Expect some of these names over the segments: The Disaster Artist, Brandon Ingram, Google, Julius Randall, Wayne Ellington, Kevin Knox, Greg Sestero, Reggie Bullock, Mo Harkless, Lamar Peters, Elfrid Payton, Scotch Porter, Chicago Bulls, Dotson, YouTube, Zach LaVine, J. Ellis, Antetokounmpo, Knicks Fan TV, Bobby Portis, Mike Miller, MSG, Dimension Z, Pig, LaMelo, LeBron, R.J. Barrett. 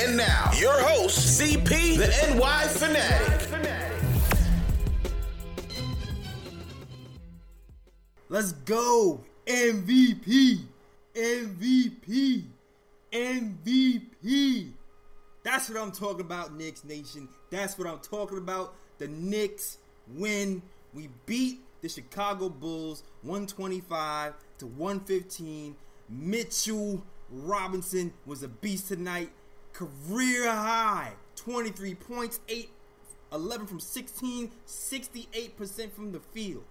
And now, your host, CP, the NY Fanatic. Let's go, MVP. That's what I'm talking about, Knicks Nation. That's what I'm talking about. The Knicks win. We beat the Chicago Bulls 125-115. Mitchell Robinson was a beast tonight. Career high, 23 points, 11 from 16, 68% from the field.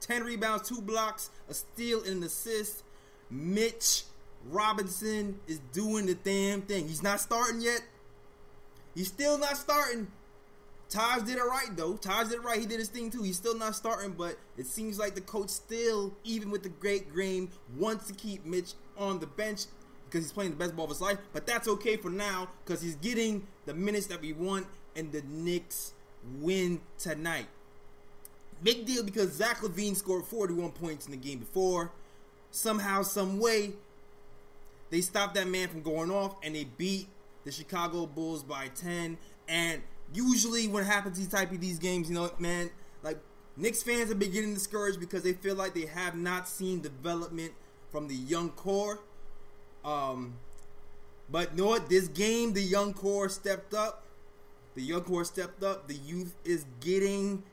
10 rebounds, 2 blocks, a steal, and an assist. Mitch Robinson is doing the damn thing. He's not starting yet. He's still not starting. Taj did it right, though. Taj did it right. He did his thing, too. He's still not starting, but it seems like the coach still, even with the great game, wants to keep Mitch on the bench because he's playing the best ball of his life. But that's okay for now because he's getting the minutes that we want, and the Knicks win tonight. Big deal because Zach LaVine scored 41 points in the game before. Somehow, some way, they stopped that man from going off, and they beat the Chicago Bulls by 10. And usually when it happens these type of these games, you know, man, like Knicks fans have been getting discouraged because they feel like they have not seen development from the young core. But you know what? This game, the young core stepped up. The youth is getting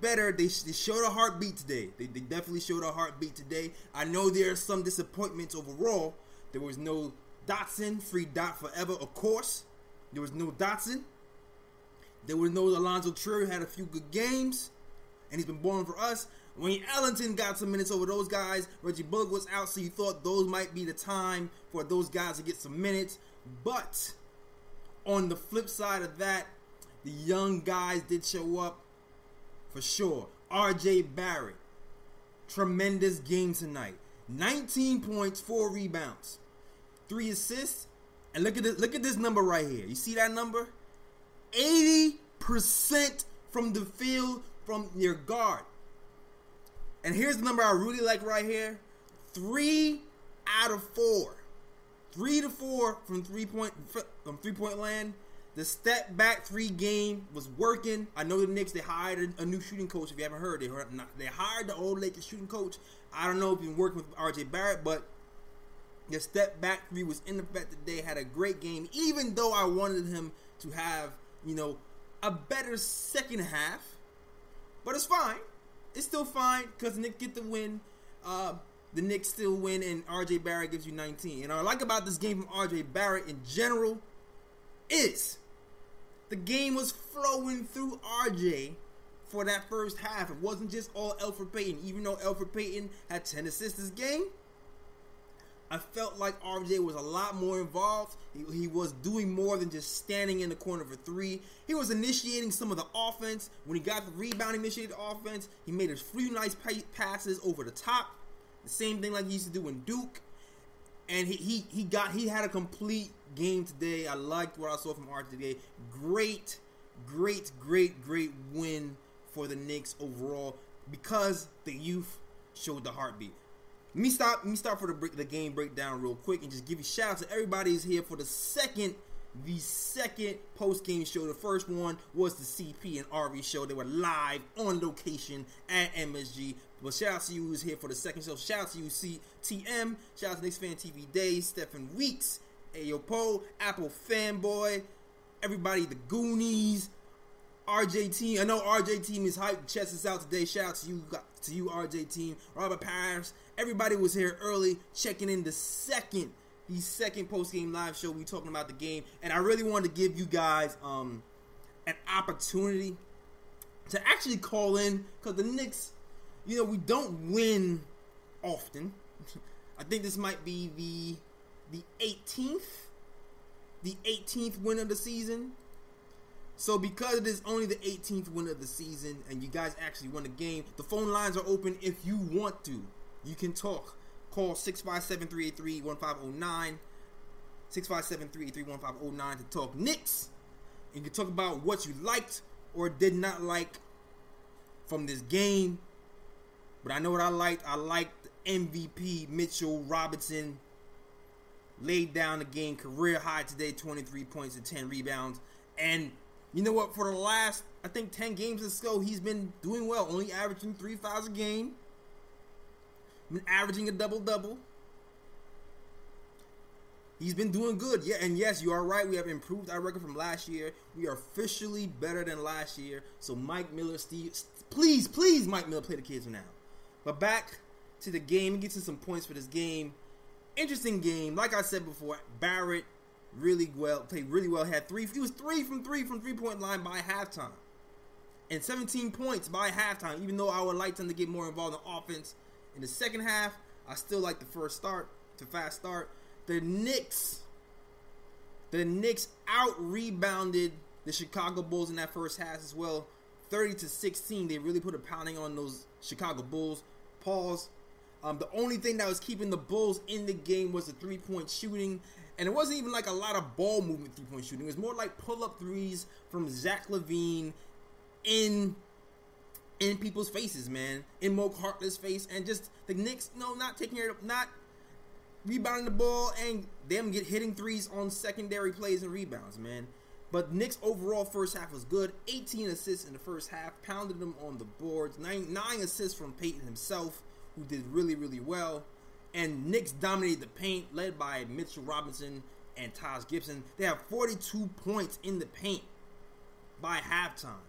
better. They showed a heartbeat today. They definitely showed a heartbeat today. I know there are some disappointments overall. There was no Dotson, free dot forever, of course. There was no Dotson. There was no Allonzo Trier, had a few good games, and he's been balling for us. Wayne Ellington got some minutes over those guys. Reggie Bullock was out, so you thought those might be the time for those guys to get some minutes. But on the flip side of that, the young guys did show up. For sure. R.J. Barrett. Tremendous game tonight. 19 points, 4 rebounds, 3 assists. And look at this number right here. You see that number? 80% from the field from your guard. And here's the number I really like right here. 3 out out of four. 3 to 4 from three-point land. The step back three game was working. I know the Knicks, they hired a new shooting coach. If you haven't heard, they hired the old Lakers shooting coach. I don't know if he's been working with R.J. Barrett, but the step back three was in effect today. Had a great game, even though I wanted him to have, you know, a better second half. But it's fine. It's still fine because the Knicks get the win. The Knicks still win, and R.J. Barrett gives you 19. And what I like about this game from R.J. Barrett in general is the game was flowing through R.J. for that first half. It wasn't just all Elfrid Payton. Even though Elfrid Payton had 10 assists this game, I felt like R.J. was a lot more involved. He was doing more than just standing in the corner for three. He was initiating some of the offense. When he got the rebound, he initiated the offense. He made a few nice passes over the top. The same thing like he used to do in Duke, and he had a complete game today. I liked what I saw from R.J. today. Great win for the Knicks overall because the youth showed the heartbeat. Let me stop for the game breakdown real quick and just give you shout out to everybody who's here for the second post game show. The first one was the CP and RV show. They were live on location at MSG. But shout out to you who's here for the second show. Shout out to you, CTM. Shout out to Knicks Fan TV Day, Stephen Weeks, Ayopo, Apple Fanboy, everybody, the Goonies, RJ Team. I know RJ Team is hyped. Chest is out today. Shout out to you, RJ Team, Robert Parrish. Everybody was here early, checking in the second post-game live show. We talking about the game, and I really wanted to give you guys an opportunity to actually call in because the Knicks, you know, we don't win often. I think this might be the 18th win of the season. So because it is only the 18th win of the season, and you guys actually won the game, the phone lines are open if you want to. You can talk. Call 657-383-1509, 657-383-1509 to talk Knicks. You can talk about what you liked or did not like from this game. But I know what I liked. I liked MVP Mitchell Robinson. Laid down the game, career high today, 23 points and 10 rebounds. And you know what? For the last, I think, 10 games or so, he's been doing well, only averaging 3 fouls a game. Been averaging a double-double. He's been doing good. Yeah, and yes, you are right. We have improved our record from last year. We are officially better than last year. So Mike Miller, please, Mike Miller, play the kids now. But back to the game. It gets you some points for this game. Interesting game. Like I said before, Barrett played really well. Had three. He was 3 from 3 from three-point line by halftime. And 17 points by halftime, even though I would like him to get more involved in offense. In the second half, I still like the fast start. The Knicks out-rebounded the Chicago Bulls in that first half as well, 30-16. They really put a pounding on those Chicago Bulls. Pause. The only thing that was keeping the Bulls in the game was the three-point shooting, and it wasn't even like a lot of ball movement three-point shooting. It was more like pull-up threes from Zach LaVine in people's faces, man. In Mo Harkless' face. And just the Knicks, no, not taking it up, not rebounding the ball, and them hitting threes on secondary plays and rebounds, man. But Knicks overall first half was good. 18 assists in the first half. Pounded them on the boards. Nine assists from Payton himself, who did really, really well. And Knicks dominated the paint, led by Mitchell Robinson and Taj Gibson. They have 42 points in the paint by halftime.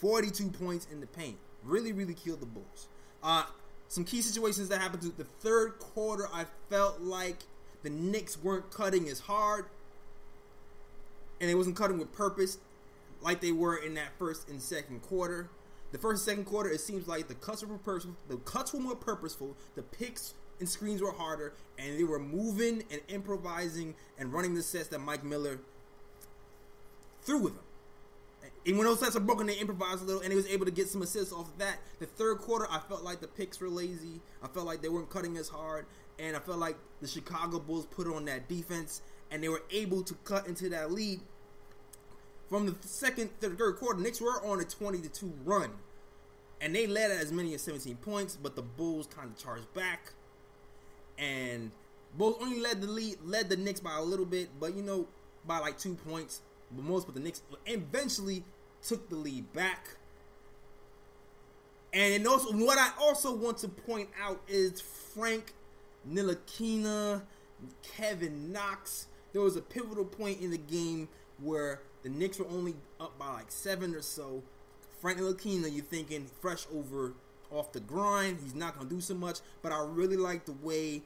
42 points in the paint. Really, really killed the Bulls. Some key situations that happened to the third quarter, I felt like the Knicks weren't cutting as hard. And they wasn't cutting with purpose like they were in that first and second quarter. The first and second quarter, it seems like the cuts were more purposeful. The picks and screens were harder. And they were moving and improvising and running the sets that Mike Miller threw with them. And when those sets are broken, they improvised a little, and he was able to get some assists off of that. The third quarter, I felt like the picks were lazy. I felt like they weren't cutting as hard, and I felt like the Chicago Bulls put on that defense, and they were able to cut into that lead. From the second to the third quarter, Knicks were on a 20-2 run, and they led at as many as 17 points, but the Bulls kind of charged back, and Bulls only led the Knicks by a little bit, but, you know, by like 2 points. But most, but the Knicks eventually took the lead back. And also, what I also want to point out is Frank Ntilikina, Kevin Knox. There was a pivotal point in the game where the Knicks were only up by like 7 or so. Frank Ntilikina, you're thinking fresh over off the grind, he's not going to do so much. But I really like the way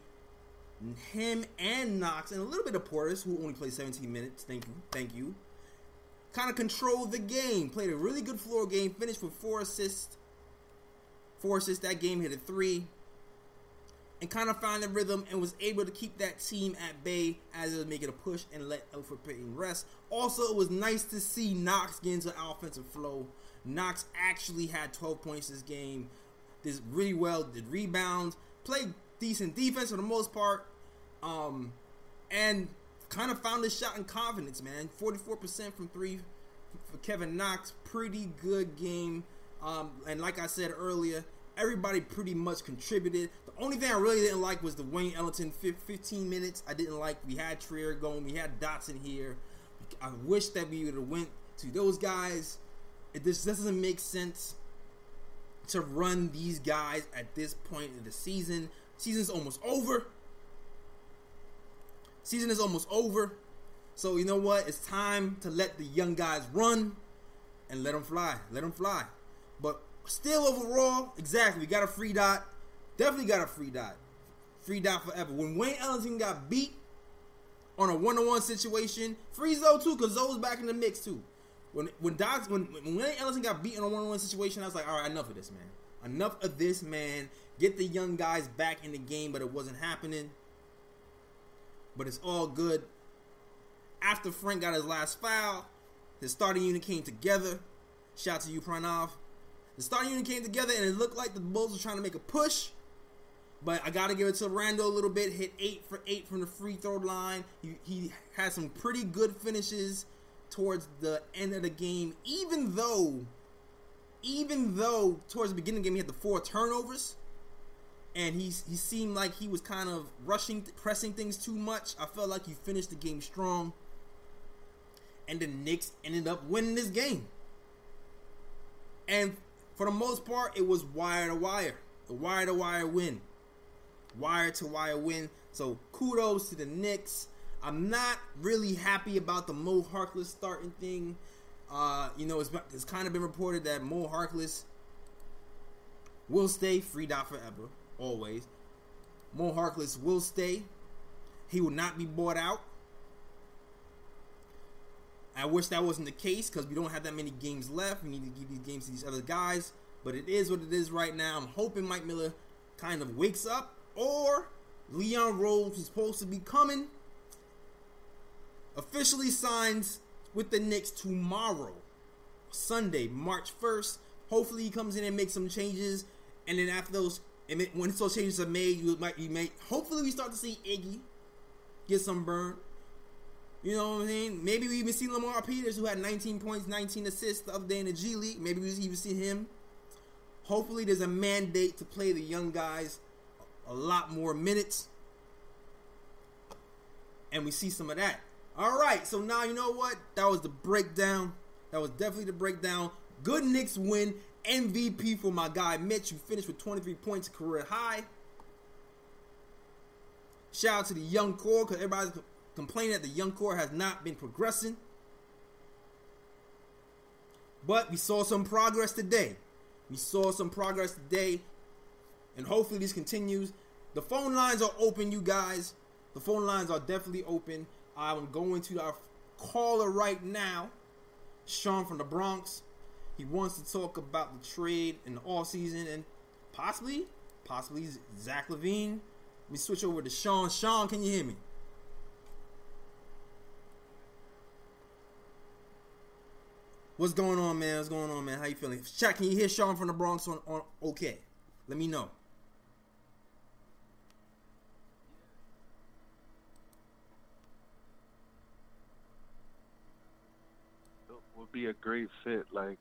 him and Knox and a little bit of Portis, who only played 17 minutes, thank you, kind of controlled the game. Played a really good floor game, finished with 4 assists. 4 assists that game, hit a 3, and kind of found the rhythm and was able to keep that team at bay as it was making a push and let Elfrid Payton rest. Also, it was nice to see Knox get into offensive flow. Knox actually had 12 points this game. Did really well, did rebounds, played decent defense for the most part, and kind of found his shot in confidence, man. 44% from 3 for Kevin Knox. Pretty good game. And like I said earlier, everybody pretty much contributed. The only thing I really didn't like was the Wayne Ellington 15 minutes. I didn't like. We had Trier going. We had Dotson here. I wish that we would have went to those guys. It just doesn't make sense to run these guys at this point in the season. Season's almost over. Season is almost over. So you know what? It's time to let the young guys run and let them fly. Let them fly. But still overall, exactly, we got a free dot. Definitely got a free dot. Free dot forever. When Wayne Ellington got beat on a one-on-one situation, free Zoe too, because Zoe's back in the mix too. When Wayne Ellington got beat on a one-on-one situation, I was like, all right, enough of this, man. Enough of this, man. Get the young guys back in the game, but it wasn't happening. But it's all good. After Frank got his last foul, his starting unit came together. Shout out to you, Pranav. The starting unit came together, and it looked like the Bulls were trying to make a push. But I got to give it to Randall a little bit. Hit 8 for 8 from the free throw line. He had some pretty good finishes towards the end of the game. Even though towards the beginning of the game, he had the 4 turnovers. And he seemed like he was kind of rushing, pressing things too much. I felt like he finished the game strong. And the Knicks ended up winning this game. And for the most part, it was wire to wire. A wire to wire win. Wire to wire win. So kudos to the Knicks. I'm not really happy about the Mo Harkless starting thing. You know, it's kind of been reported that Mo Harkless will stay. Free dot forever. Always. Mo Harkless will stay. He will not be bought out. I wish that wasn't the case because we don't have that many games left. We need to give these games to these other guys. But it is what it is right now. I'm hoping Mike Miller kind of wakes up. Or Leon Rose, who's supposed to be coming, officially signs with the Knicks tomorrow, Sunday, March 1st. Hopefully he comes in and makes some changes. And then after those, when those changes are made, hopefully we start to see Iggy get some burn. You know what I mean? Maybe we even see Lamar Peters, who had 19 points, 19 assists the other day in the G League. Maybe we even see him. Hopefully there's a mandate to play the young guys a lot more minutes. And we see some of that. All right, so now you know what? That was the breakdown. That was definitely the breakdown. Good Knicks win. MVP for my guy Mitch, who finished with 23 points, career high. Shout out to the young core, because everybody's complaining that the young core has not been progressing. But we saw some progress today. And hopefully this continues. The phone lines are open, you guys. The phone lines are definitely open. I'm going to our caller right now, Sean from the Bronx. He wants to talk about the trade in the offseason and possibly Zach LaVine. Let me switch over to Sean. Sean, can you hear me? What's going on, man? What's going on, man? How you feeling? Chat, can you hear Sean from the Bronx on okay? Let me know. It would be a great fit, like,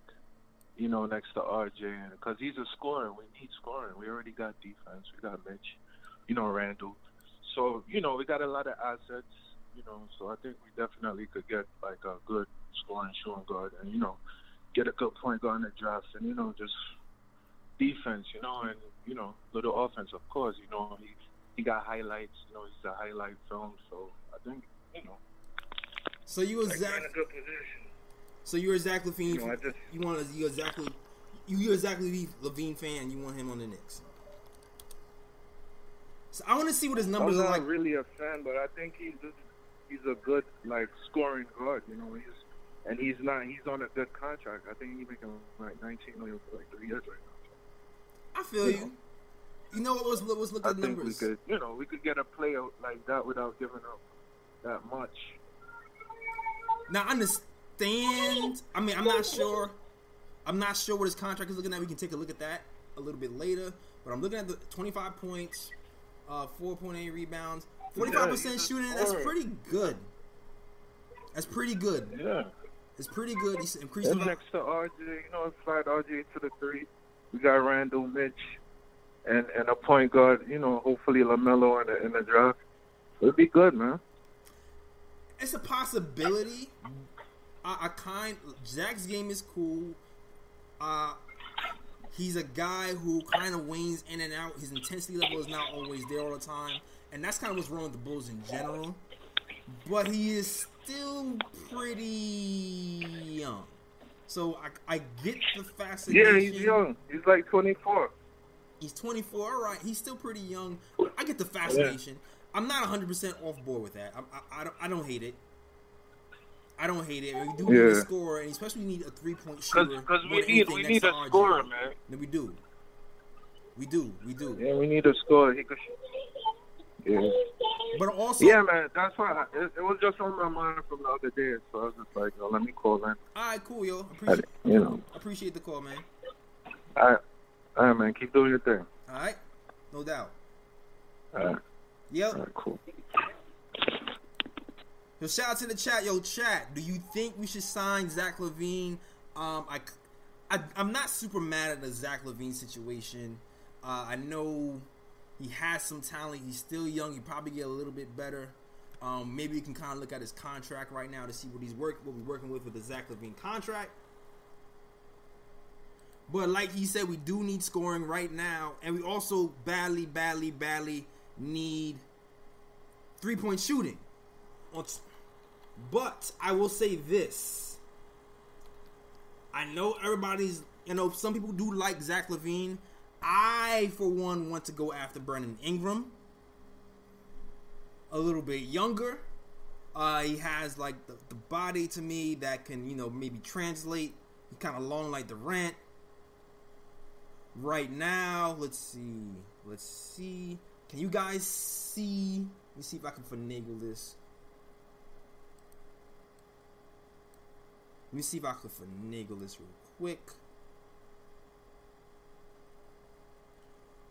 you know, next to RJ, because he's a scorer. We need scoring. We already got defense. We got Mitch, you know, Randall. So, you know, we got a lot of assets, you know, so I think we definitely could get, like, a good scoring shooting guard and, you know, get a good point guard in the draft and, you know, just defense, you know, and, you know, little offense, of course, you know. He got highlights, you know, he's a highlight film, so I think, you know. So you were Zach. In a good position. So you were Zach LaVine. You know, you're a Zach LaVine fan. You want him on the Knicks. So I want to see what his numbers are like. I'm not really a fan, but I think he's a good like scoring guard. You know, he's on a good contract. I think he's making like $19 million for like 3 years right now. I feel you. You know what? Let's look at numbers. We could, you know, we could get a player like that without giving up that much. Now I understand. I mean, I'm not sure what his contract is looking at. We can take a look at that a little bit later. But I'm looking at the 25 points, 4.8 rebounds, 45% shooting. That's pretty good. Yeah, it's pretty good. He's increased next to RJ. You know, slide RJ to the three. We got Randall, Mitch, and a point guard. You know, hopefully LaMelo in the draft. It'll be good, man. It's a possibility. Zach's game is cool. He's a guy who kind of wanes in and out. His intensity level is not always there all the time, and that's kind of what's wrong with the Bulls in general. But he is still pretty young, so I get the fascination. Yeah, he's young. He's like 24. He's 24. All right, he's still pretty young. I get the fascination. Yeah. I'm not 100% off board with that. I don't hate it. We do need a scorer, and especially we need a 3-point shooter. Because we need a scorer, man. And we do. Yeah, we need a scorer. Yeah. But also, yeah, man. That's why it was just on my mind from the other day. So I was just like, yo, let me call, man. All right, cool, yo. Appreciate the call, man. All right, man. Keep doing your thing. All right, no doubt. All right. Yep. All right, cool. Yo, shout out to the chat. Yo, chat, do you think we should sign Zach LaVine? I'm not super mad at the Zach LaVine situation. I know he has some talent. He's still young. He probably get a little bit better. Maybe you can kind of look at his contract right now to see what we're working with the Zach LaVine contract. But like he said, we do need scoring right now, and we also badly need 3-point shooting. But I will say this. I know everybody's, you know, some people do like Zach LaVine. I, for one, want to go after Brandon Ingram. A little bit younger. He has, like, the body to me that can, you know, maybe translate. He's kind of long like Durant. Right now, let's see. Can you guys see? Let me see if I can finagle this. Real quick.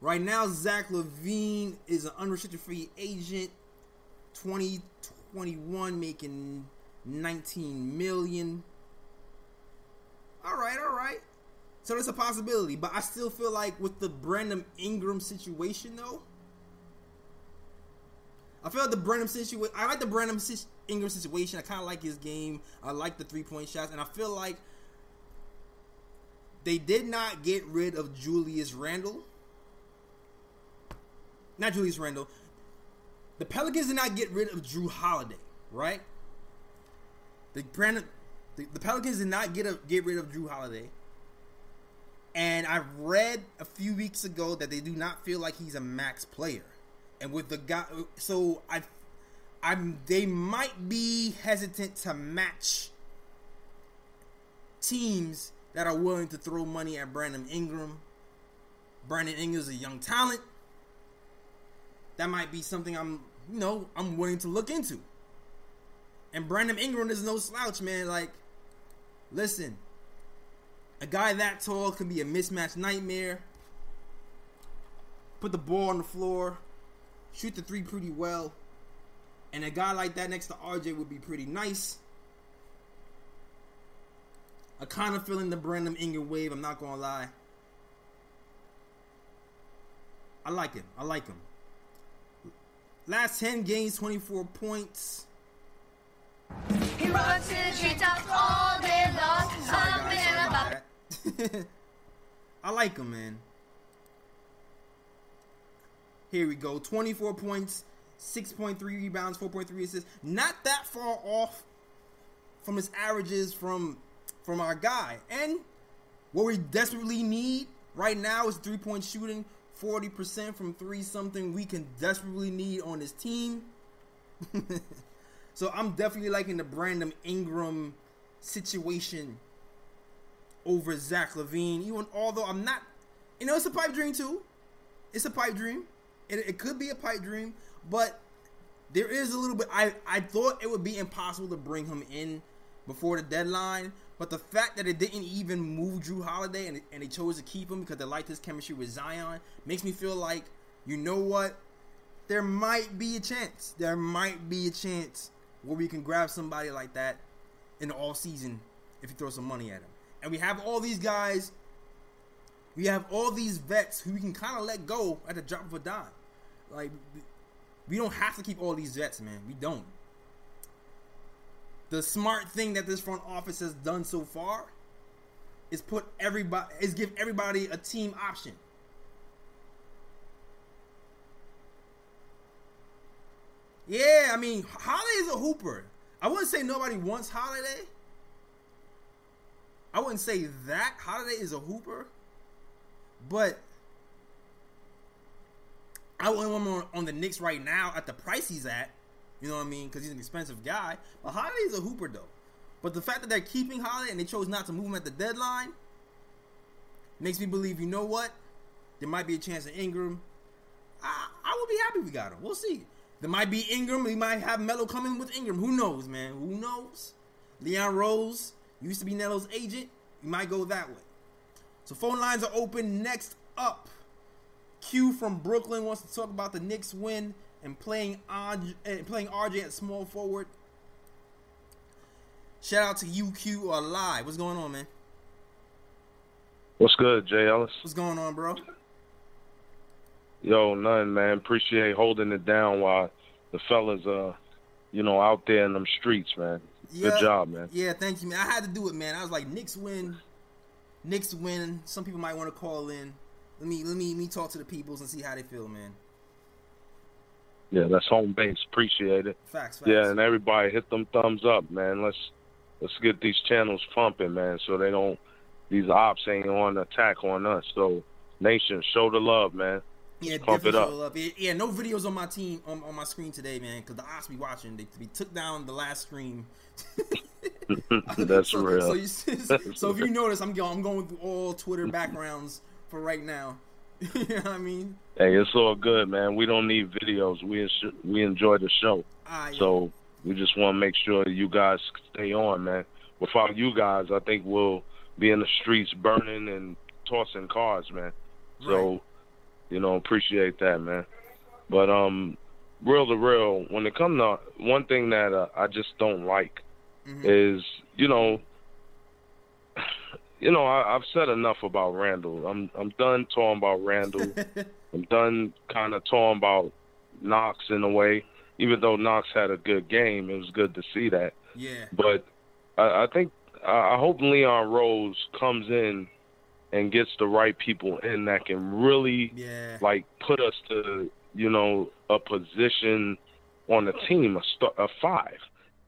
Right now, Zach LaVine is an unrestricted free agent. 2021, making $19 million. All right. So that's a possibility, but I still feel like with the Brandon Ingram situation, though. I like the Brandon Ingram situation. I kind of like his game. I like the 3-point shots. And I feel like they did not get rid of Julius Randall. Not Julius Randall. The Pelicans did not get rid of Jrue Holiday, right? The Pelicans did not get rid of Jrue Holiday. And I read a few weeks ago that they do not feel like he's a max player. And with the guy, so they might be hesitant to match teams that are willing to throw money at Brandon Ingram. Brandon Ingram's a young talent. That might be something I'm willing to look into. And Brandon Ingram is no slouch, man. Like, listen, a guy that tall can be a mismatch nightmare. Put the ball on the floor. Shoot the three pretty well. And a guy like that next to RJ would be pretty nice. I kind of feel in the Brandon Ingram wave. I'm not going to lie. I like him. Last 10 games, 24 points. He runs in the treetops all day long. I like him, man. Here we go. 24 points, 6.3 rebounds, 4.3 assists. Not that far off from his averages from our guy. And what we desperately need right now is three-point shooting. 40% from three, something we can desperately need on this team. So I'm definitely liking the Brandon Ingram situation over Zach LaVine. Even although I'm not, you know, it's a pipe dream too. It's a pipe dream. It could be a pipe dream, but there is a little bit. I thought it would be impossible to bring him in before the deadline, but the fact that they didn't even move Jrue Holiday and they chose to keep him because they liked his chemistry with Zion makes me feel like, you know what? There might be a chance. There might be a chance where we can grab somebody like that in the offseason if you throw some money at him. And we have all these guys. We have all these vets who we can kind of let go at the drop of a dime. Like, we don't have to keep all these vets, man. We don't. The smart thing that this front office has done so far is give everybody a team option. Yeah, I mean, Holiday is a hooper. I wouldn't say nobody wants Holiday. I wouldn't say that. Holiday is a hooper. But I wouldn't want him on the Knicks right now at the price he's at. You know what I mean? Because he's an expensive guy. But Holiday's a hooper, though. But the fact that they're keeping Holiday and they chose not to move him at the deadline makes me believe, you know what? There might be a chance at Ingram. I would be happy we got him. We'll see. There might be Ingram. We might have Melo coming with Ingram. Who knows, man? Who knows? Leon Rose used to be Nelo's agent. You might go that way. So phone lines are open. Next up, Q from Brooklyn wants to talk about the Knicks win and playing RJ at small forward. Shout out to UQ or Live. What's going on, man? What's good, J. Ellis? What's going on, bro? Yo, nothing, man. Appreciate holding it down while the fellas are, you know, out there in them streets, man. Yeah. Good job, man. Yeah, thank you, man. I had to do it, man. I was like, Knicks win. Some people might want to call in. Let me talk to the peoples and see how they feel, man. Yeah, that's home base. Appreciate it. Facts. Yeah, and everybody hit them thumbs up, man. Let's get these channels pumping, man, so they don't, these ops ain't on attack on us. So, nation, show the love, man. Yeah, pump it up. Yeah, no videos on my team on my screen today, man, because the ops be watching. They took down the last stream. That's so real. So if you notice, I'm going through all Twitter backgrounds for right now. You know what I mean? Hey, it's all good, man. We don't need videos. We enjoy the show. Yeah. So we just want to make sure you guys stay on, man. Without you guys, I think we'll be in the streets burning and tossing cars, man. Right. So, you know, appreciate that, man. But real to real, when it comes to one thing that I just don't like is, you know, I've said enough about Randall. I'm done talking about Randall. I'm done kind of talking about Knox in a way. Even though Knox had a good game, it was good to see that. Yeah. But I hope Leon Rose comes in and gets the right people in that can really, like, put us to, you know, a position on the team, a five.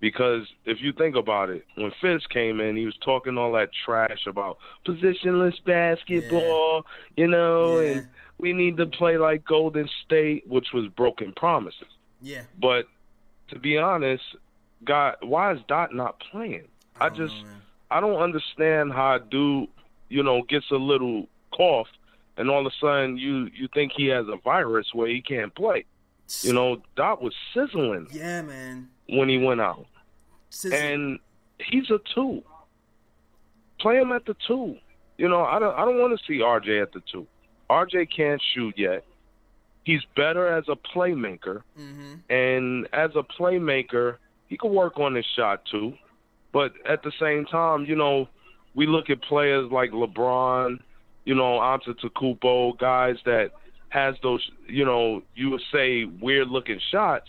Because if you think about it, when Fitz came in, he was talking all that trash about positionless basketball, and we need to play like Golden State, which was broken promises. Yeah. But to be honest, God, why is Dot not playing? I don't understand how a dude, you know, gets a little cough, and all of a sudden you think he has a virus where he can't play. You know, Dot was sizzling. Yeah, man. When he went out. And he's a two. Play him at the two. You know, I don't want to see RJ at the two. RJ can't shoot yet. He's better as a playmaker. Mm-hmm. And as a playmaker, he can work on his shot too. But at the same time, you know, we look at players like LeBron, you know, Antetokounmpo, guys that has those, you know, you would say weird looking shots,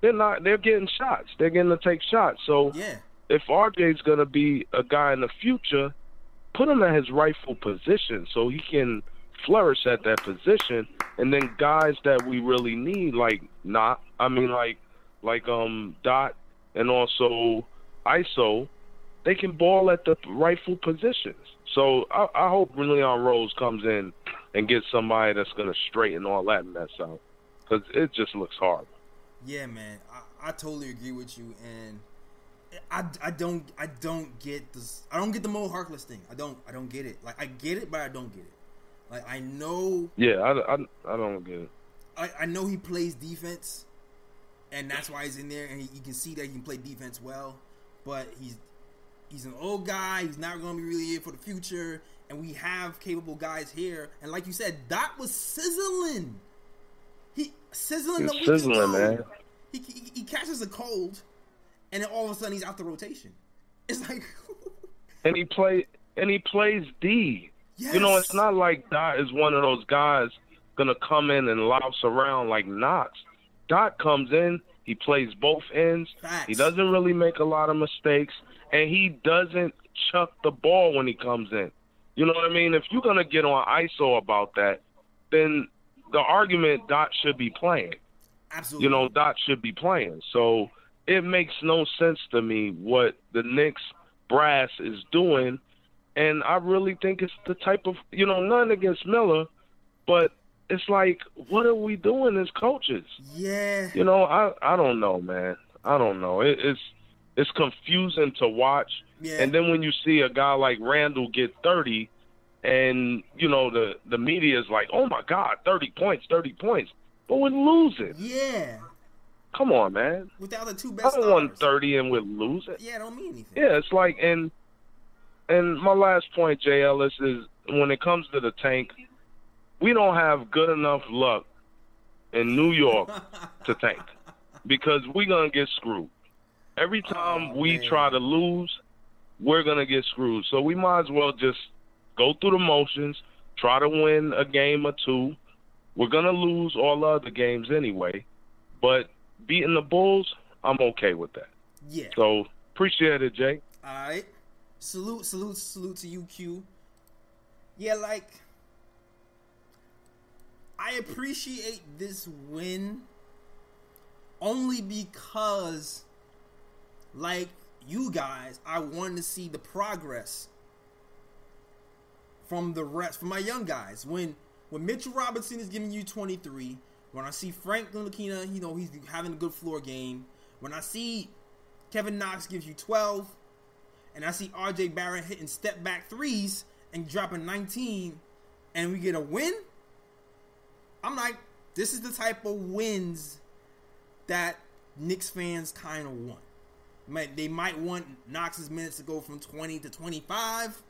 they're not, they're getting shots. They're getting to take shots. So if RJ's going to be a guy in the future, put him at his rightful position so he can flourish at that position. And then guys that we really need, like Dot and also ISO, they can ball at the rightful positions. So I hope Leon Rose comes in and gets somebody that's going to straighten all that mess out, because it just looks horrible. Yeah, man, I totally agree with you, and I don't get this. I don't get the Mo Harkless thing. I don't get it. Like, I get it, but I don't get it. Like, I know. Yeah, I don't get it. I know he plays defense, and that's why he's in there. And you can see that he can play defense well, but he's an old guy. He's not going to be really here for the future. And we have capable guys here. And like you said, Dot was sizzling. He's sizzling, man. He catches a cold, and then all of a sudden he's out the rotation. It's like, and he plays D. Yes. You know, it's not like Dot is one of those guys going to come in and louse around like Knox. Dot comes in, he plays both ends. Facts. He doesn't really make a lot of mistakes, and he doesn't chuck the ball when he comes in. You know what I mean? If you're going to get on ISO about that, then the argument Dot should be playing. Absolutely. You know, Dot should be playing. So it makes no sense to me what the Knicks brass is doing. And I really think it's the type of, you know, nothing against Miller, but it's like, what are we doing as coaches? Yeah. You know, I don't know, man. I don't know. It's confusing to watch. Yeah. And then when you see a guy like Randall get 30 and, you know, the media is like, oh, my God, 30 points. But we're losing. Yeah. Come on, man. Without the two best stars. I won 30 and we're losing. Yeah, it don't mean anything. Yeah, it's like – And my last point, J. Ellis, is when it comes to the tank, we don't have good enough luck in New York to tank, because we're going to get screwed. Every time try to lose, we're going to get screwed. So we might as well just go through the motions, try to win a game or two. We're going to lose all other games anyway. But beating the Bulls, I'm okay with that. Yeah. So appreciate it, Jay. All right. Salute to you, Q. Yeah, like, I appreciate this win only because, like you guys, I wanted to see the progress from the rest, from my young guys. When Mitchell Robinson is giving you 23, when I see Frank Ntilikina, you know, he's having a good floor game. When I see Kevin Knox gives you 12, and I see R.J. Barrett hitting step-back threes and dropping 19, and we get a win, I'm like, this is the type of wins that Knicks fans kind of want. They might want Knox's minutes to go from 20 to 25.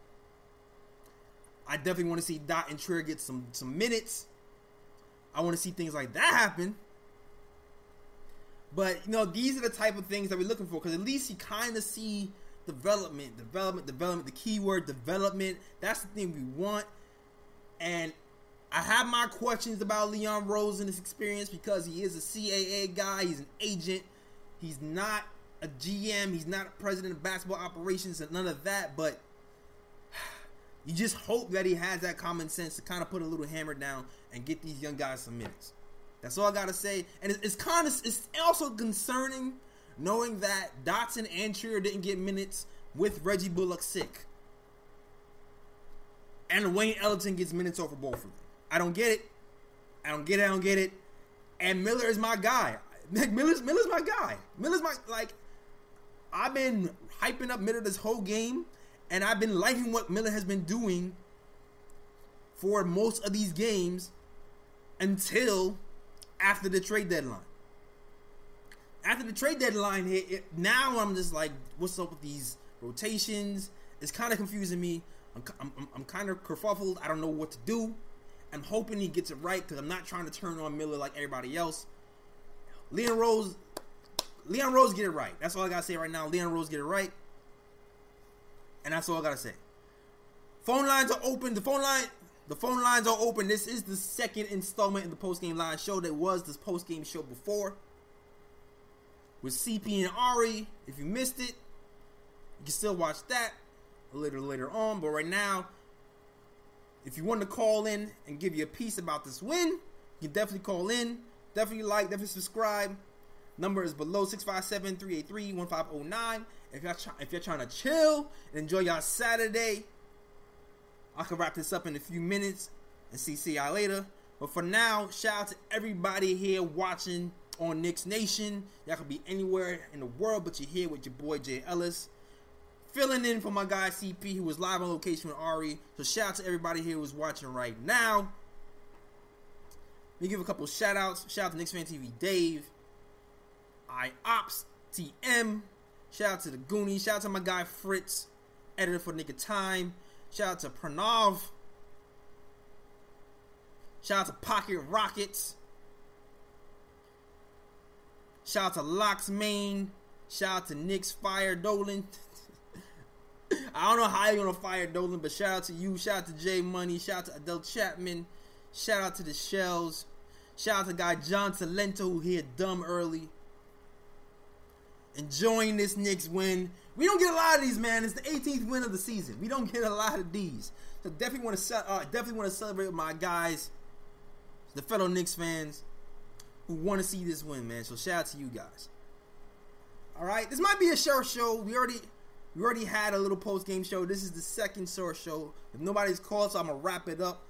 I definitely want to see Dot and Trier get some minutes. I want to see things like that happen. But, you know, these are the type of things that we're looking for, because at least you kind of see development, the keyword development. That's the thing we want. And I have my questions about Leon Rose and his experience, because he is a CAA guy. He's an agent. He's not a GM. He's not a president of basketball operations and none of that. But you just hope that he has that common sense to kind of put a little hammer down and get these young guys some minutes. That's all I got to say. And it's also concerning knowing that Dotson and Trier didn't get minutes with Reggie Bullock sick. And Wayne Ellington gets minutes over both of them. I don't get it. I don't get it. And Miller is my guy. Miller's my guy. I've been hyping up Miller this whole game, and I've been liking what Miller has been doing for most of these games until after the trade deadline. After the trade deadline hit, now I'm just like, what's up with these rotations? It's kind of confusing me. I'm kind of kerfuffled. I don't know what to do. I'm hoping he gets it right, because I'm not trying to turn on Miller like everybody else. Leon Rose get it right. That's all I got to say right now. Leon Rose get it right. And that's all I got to say. Phone lines are open. The phone line, The phone lines are open. This is the second installment in the postgame live show. There was this postgame show before with CP and Ari. If you missed it, you can still watch that a little later on. But right now, if you want to call in and give you a piece about this win, you can definitely call in. Definitely like, definitely subscribe. Number is below 657-383-1509. If you're trying to chill and enjoy y'all Saturday, I can wrap this up in a few minutes and see y'all later. But for now, shout out to everybody here watching on Knicks Nation. Y'all could be anywhere in the world, but you're here with your boy J. Ellis, filling in for my guy CP, who was live on location with Ari. So shout out to everybody here who's watching right now. Let me give a couple shout outs. Shout out to Knicks Fan TV Dave, IOPS, TM. Shout out to the Goonie. Shout out to my guy Fritz, editor for Knick of Time. Shout out to Pranav. Shout out to Pocket Rockets. Shout out to Locks Main. Shout out to Knicks Fire Dolan. I don't know how you're going to fire Dolan, but shout out to you. Shout out to J Money. Shout out to Adele Chapman. Shout out to the Shells. Shout out to guy John Talento, who hit dumb early. Enjoying this Knicks win. We don't get a lot of these, man. It's the 18th win of the season. We don't get a lot of these. So definitely want to celebrate with my guys, the fellow Knicks fans who want to see this win, man. So shout out to you guys. All right, this might be a short show. We already had a little post game show. This is the second short show. If nobody's called, so I'm gonna wrap it up.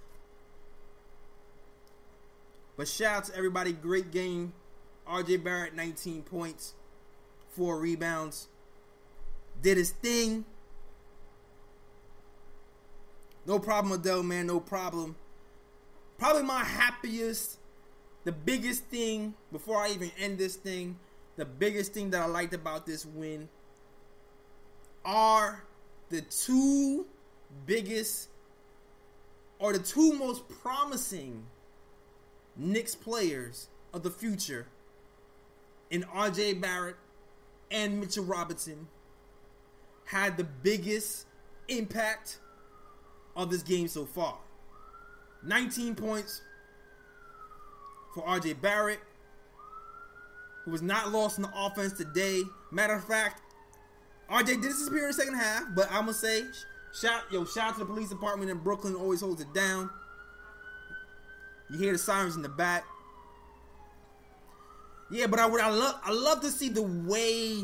But shout out to everybody. Great game. R.J. Barrett, 19 points, 4 rebounds. Did his thing. No problem, Adele, man. No problem. Probably my happiest, the biggest thing, before I even end this thing, the biggest thing that I liked about this win are the two most promising Knicks players of the future in R.J. Barrett and Mitchell Robinson. Had the biggest impact of this game so far. 19 points for R.J. Barrett, who was not lost in the offense today. Matter of fact, R.J. did disappear in the second half, but I'm gonna say, shout out to the police department in Brooklyn, always holds it down. You hear the sirens in the back. Yeah, but I love to see the way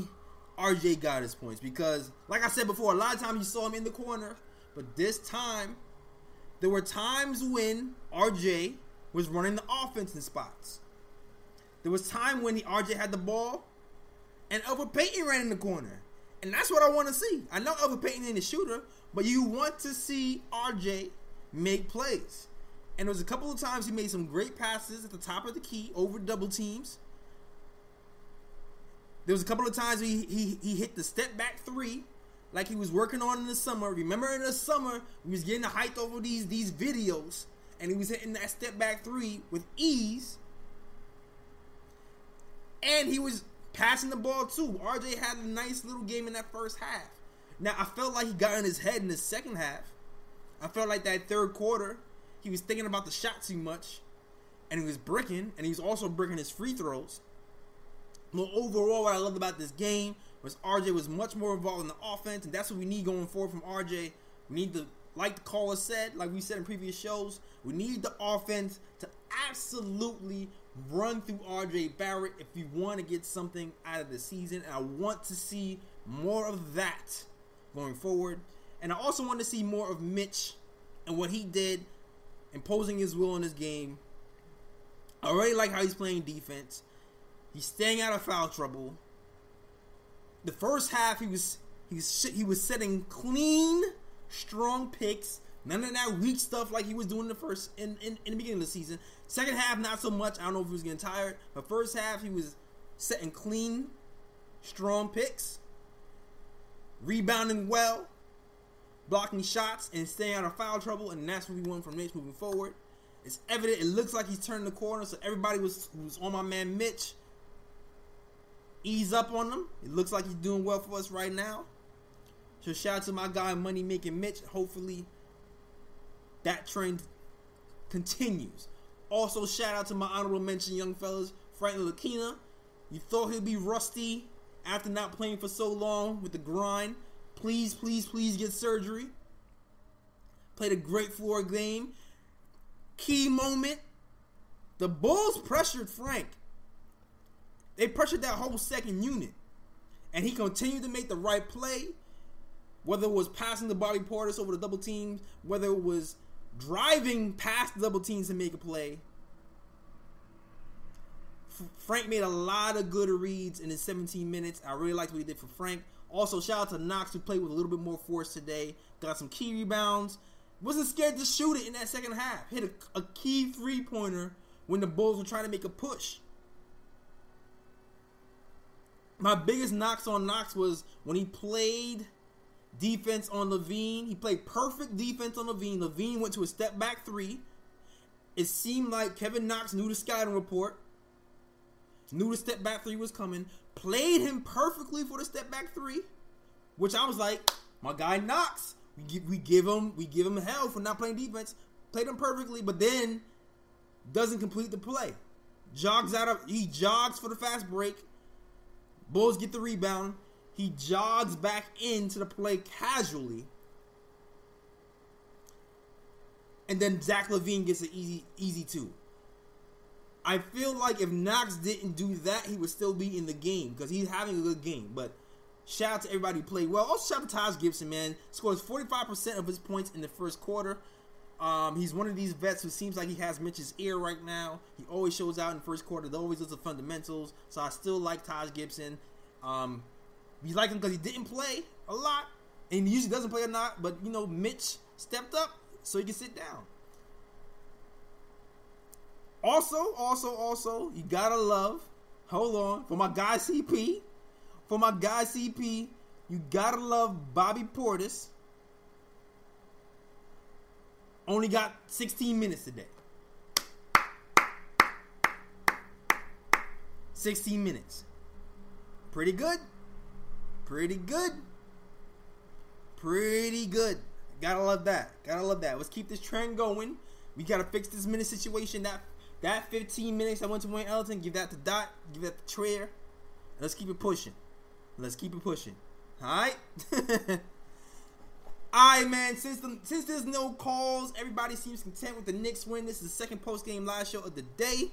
RJ got his points, because like I said before, a lot of times you saw him in the corner, but this time there were times when RJ was running the offense in spots. There was time when RJ had the ball and Elfrid Payton ran in the corner, and that's what I want to see. I know Elfrid Payton ain't a shooter, but you want to see RJ make plays, and there was a couple of times he made some great passes at the top of the key over double teams. There was a couple of times he hit the step back three like he was working on in the summer. Remember in the summer, he was getting hyped over these videos, and he was hitting that step back three with ease. And he was passing the ball too. RJ had a nice little game in that first half. Now, I felt like he got in his head in the second half. I felt like that third quarter, he was thinking about the shot too much, and he was bricking, and he was also bricking his free throws. But overall, what I loved about this game was RJ was much more involved in the offense, and that's what we need going forward from RJ. We need to, like the caller said, like we said in previous shows, we need the offense to absolutely run through RJ Barrett if you want to get something out of the season. And I want to see more of that going forward. And I also want to see more of Mitch and what he did, imposing his will in this game. I already like how he's playing defense. He's staying out of foul trouble. The first half, he was setting clean, strong picks. None of that weak stuff like he was doing in the beginning of the season. Second half, not so much. I don't know if he was getting tired. But first half, he was setting clean, strong picks, rebounding well, blocking shots, and staying out of foul trouble. And that's what we want from Mitch moving forward. It's evident. It looks like he's turning the corner. So everybody was on my man Mitch. Ease up on him. It looks like he's doing well for us right now. So shout out to my guy Money Making Mitch. Hopefully that trend continues. Also, shout out to my honorable mention, young fellas, Frank Ntilikina. You thought he'd be rusty after not playing for so long with the grind. Please, please, please get surgery. Played a great floor game. Key moment. The Bulls pressured Frank. They pressured that whole second unit. And he continued to make the right play. Whether it was passing to Bobby Portis over the double teams, whether it was driving past the double teams to make a play. Frank made a lot of good reads in his 17 minutes. I really liked what he did for Frank. Also, shout out to Knox, who played with a little bit more force today. Got some key rebounds. Wasn't scared to shoot it in that second half. Hit a key three-pointer when the Bulls were trying to make a push. My biggest knocks on Knox was when he played defense on LaVine. He played perfect defense on LaVine. LaVine went to a step-back three. It seemed like Kevin Knox knew the scouting report. Knew the step-back three was coming. Played him perfectly for the step-back three. Which I was like, my guy Knox. We give him hell for not playing defense. Played him perfectly, but then doesn't complete the play. He jogs for the fast break. Bulls get the rebound. He jogs back into the play casually. And then Zach LaVine gets an easy two. I feel like if Knox didn't do that, he would still be in the game because he's having a good game. But shout out to everybody who played well. Also, shout out to Taj Gibson, man. Scores 45% of his points in the first quarter. He's one of these vets who seems like he has Mitch's ear right now. He always shows out in the first quarter. They always does the fundamentals. So I still like Taj Gibson. We like him because he didn't play a lot, and he usually doesn't play a lot, but, you know, Mitch stepped up so he can sit down. Also, you gotta love, hold on, for my guy CP, you gotta love Bobby Portis. Only got 16 minutes today. 16 minutes. Pretty good. Gotta love that. Let's keep this trend going. We gotta fix this minute situation. That 15 minutes I went to Wayne Ellington, give that to Dot, give that to Trier. Let's keep it pushing. Alright? Alright, man. Since there's no calls, everybody seems content with the Knicks win. This is the second post-game live show of the day.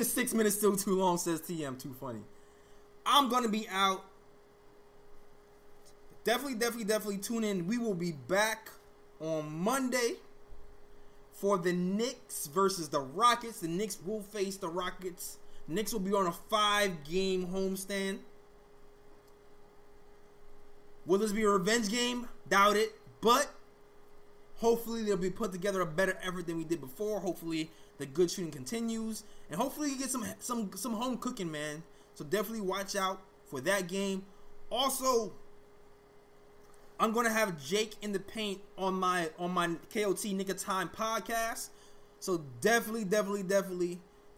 6 minutes still too long, says TM. Too funny. I'm going to be out. Definitely tune in. We will be back on Monday for the Knicks versus the Rockets. The Knicks will face the Rockets. The Knicks will be on a 5-game homestand. Will this be a revenge game? Doubt it. But hopefully they'll be put together a better effort than we did before. Hopefully the good shooting continues. And hopefully you get some home cooking, man. So definitely watch out for that game. Also, I'm going to have Jake in the paint on my KOT Knick of Time podcast. So definitely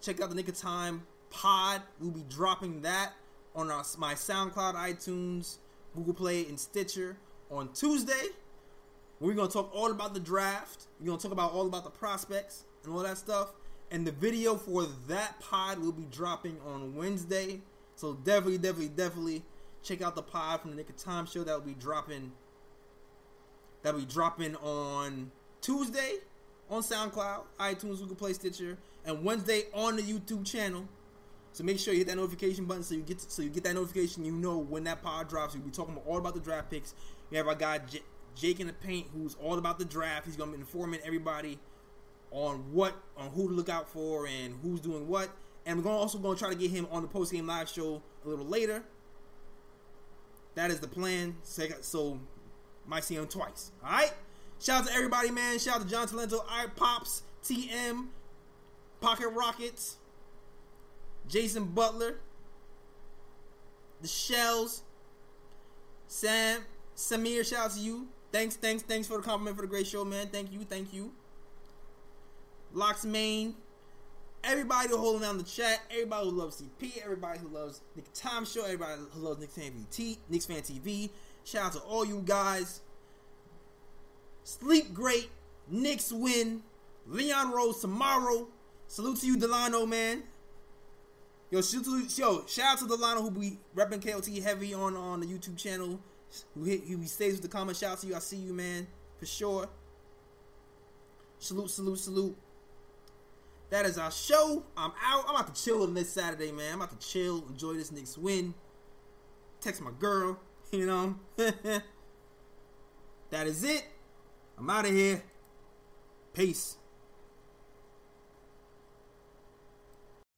check out the Knick of Time pod. We'll be dropping that on my SoundCloud, iTunes, Google Play, and Stitcher on Tuesday. We're going to talk all about the draft. We're going to talk about all about the prospects and all that stuff. And the video for that pod will be dropping on Wednesday. So definitely check out the pod from the Knick of Time show that will be dropping. That'll be dropping on Tuesday on SoundCloud, iTunes, Google Play, Stitcher, and Wednesday on the YouTube channel. So make sure you hit that notification button so you get that notification. You know when that pod drops. We'll be talking all about the draft picks. We have our guy Jake in the paint, who's all about the draft. He's gonna be informing everybody on who to look out for and who's doing what. And we're also going to try to get him on the post game live show a little later. That is the plan. So might see him twice. All right. Shout out to everybody, man. Shout out to John Talento, iPops, TM, Pocket Rockets, Jason Butler, the Shells, Sam, Samir. Shout out to you. Thanks for the compliment for the great show, man. Thank you. Locks Main, everybody who's holding down the chat, everybody who loves CP, everybody who loves Knick of Time Show, everybody who loves Knicks Fan TV. Shout out to all you guys. Sleep great. Knicks win. Leon Rose tomorrow. Salute to you, Delano, man. Yo, shout out to Delano, who be repping KOT heavy on the YouTube channel. He stays with the comments. Shout out to you. I see you, man. For sure. Salute. That is our show. I'm out. I'm about to chill on this Saturday, man. I'm about to chill. Enjoy this Knicks win. Text my girl. You know. That is it. I'm out of here. Peace.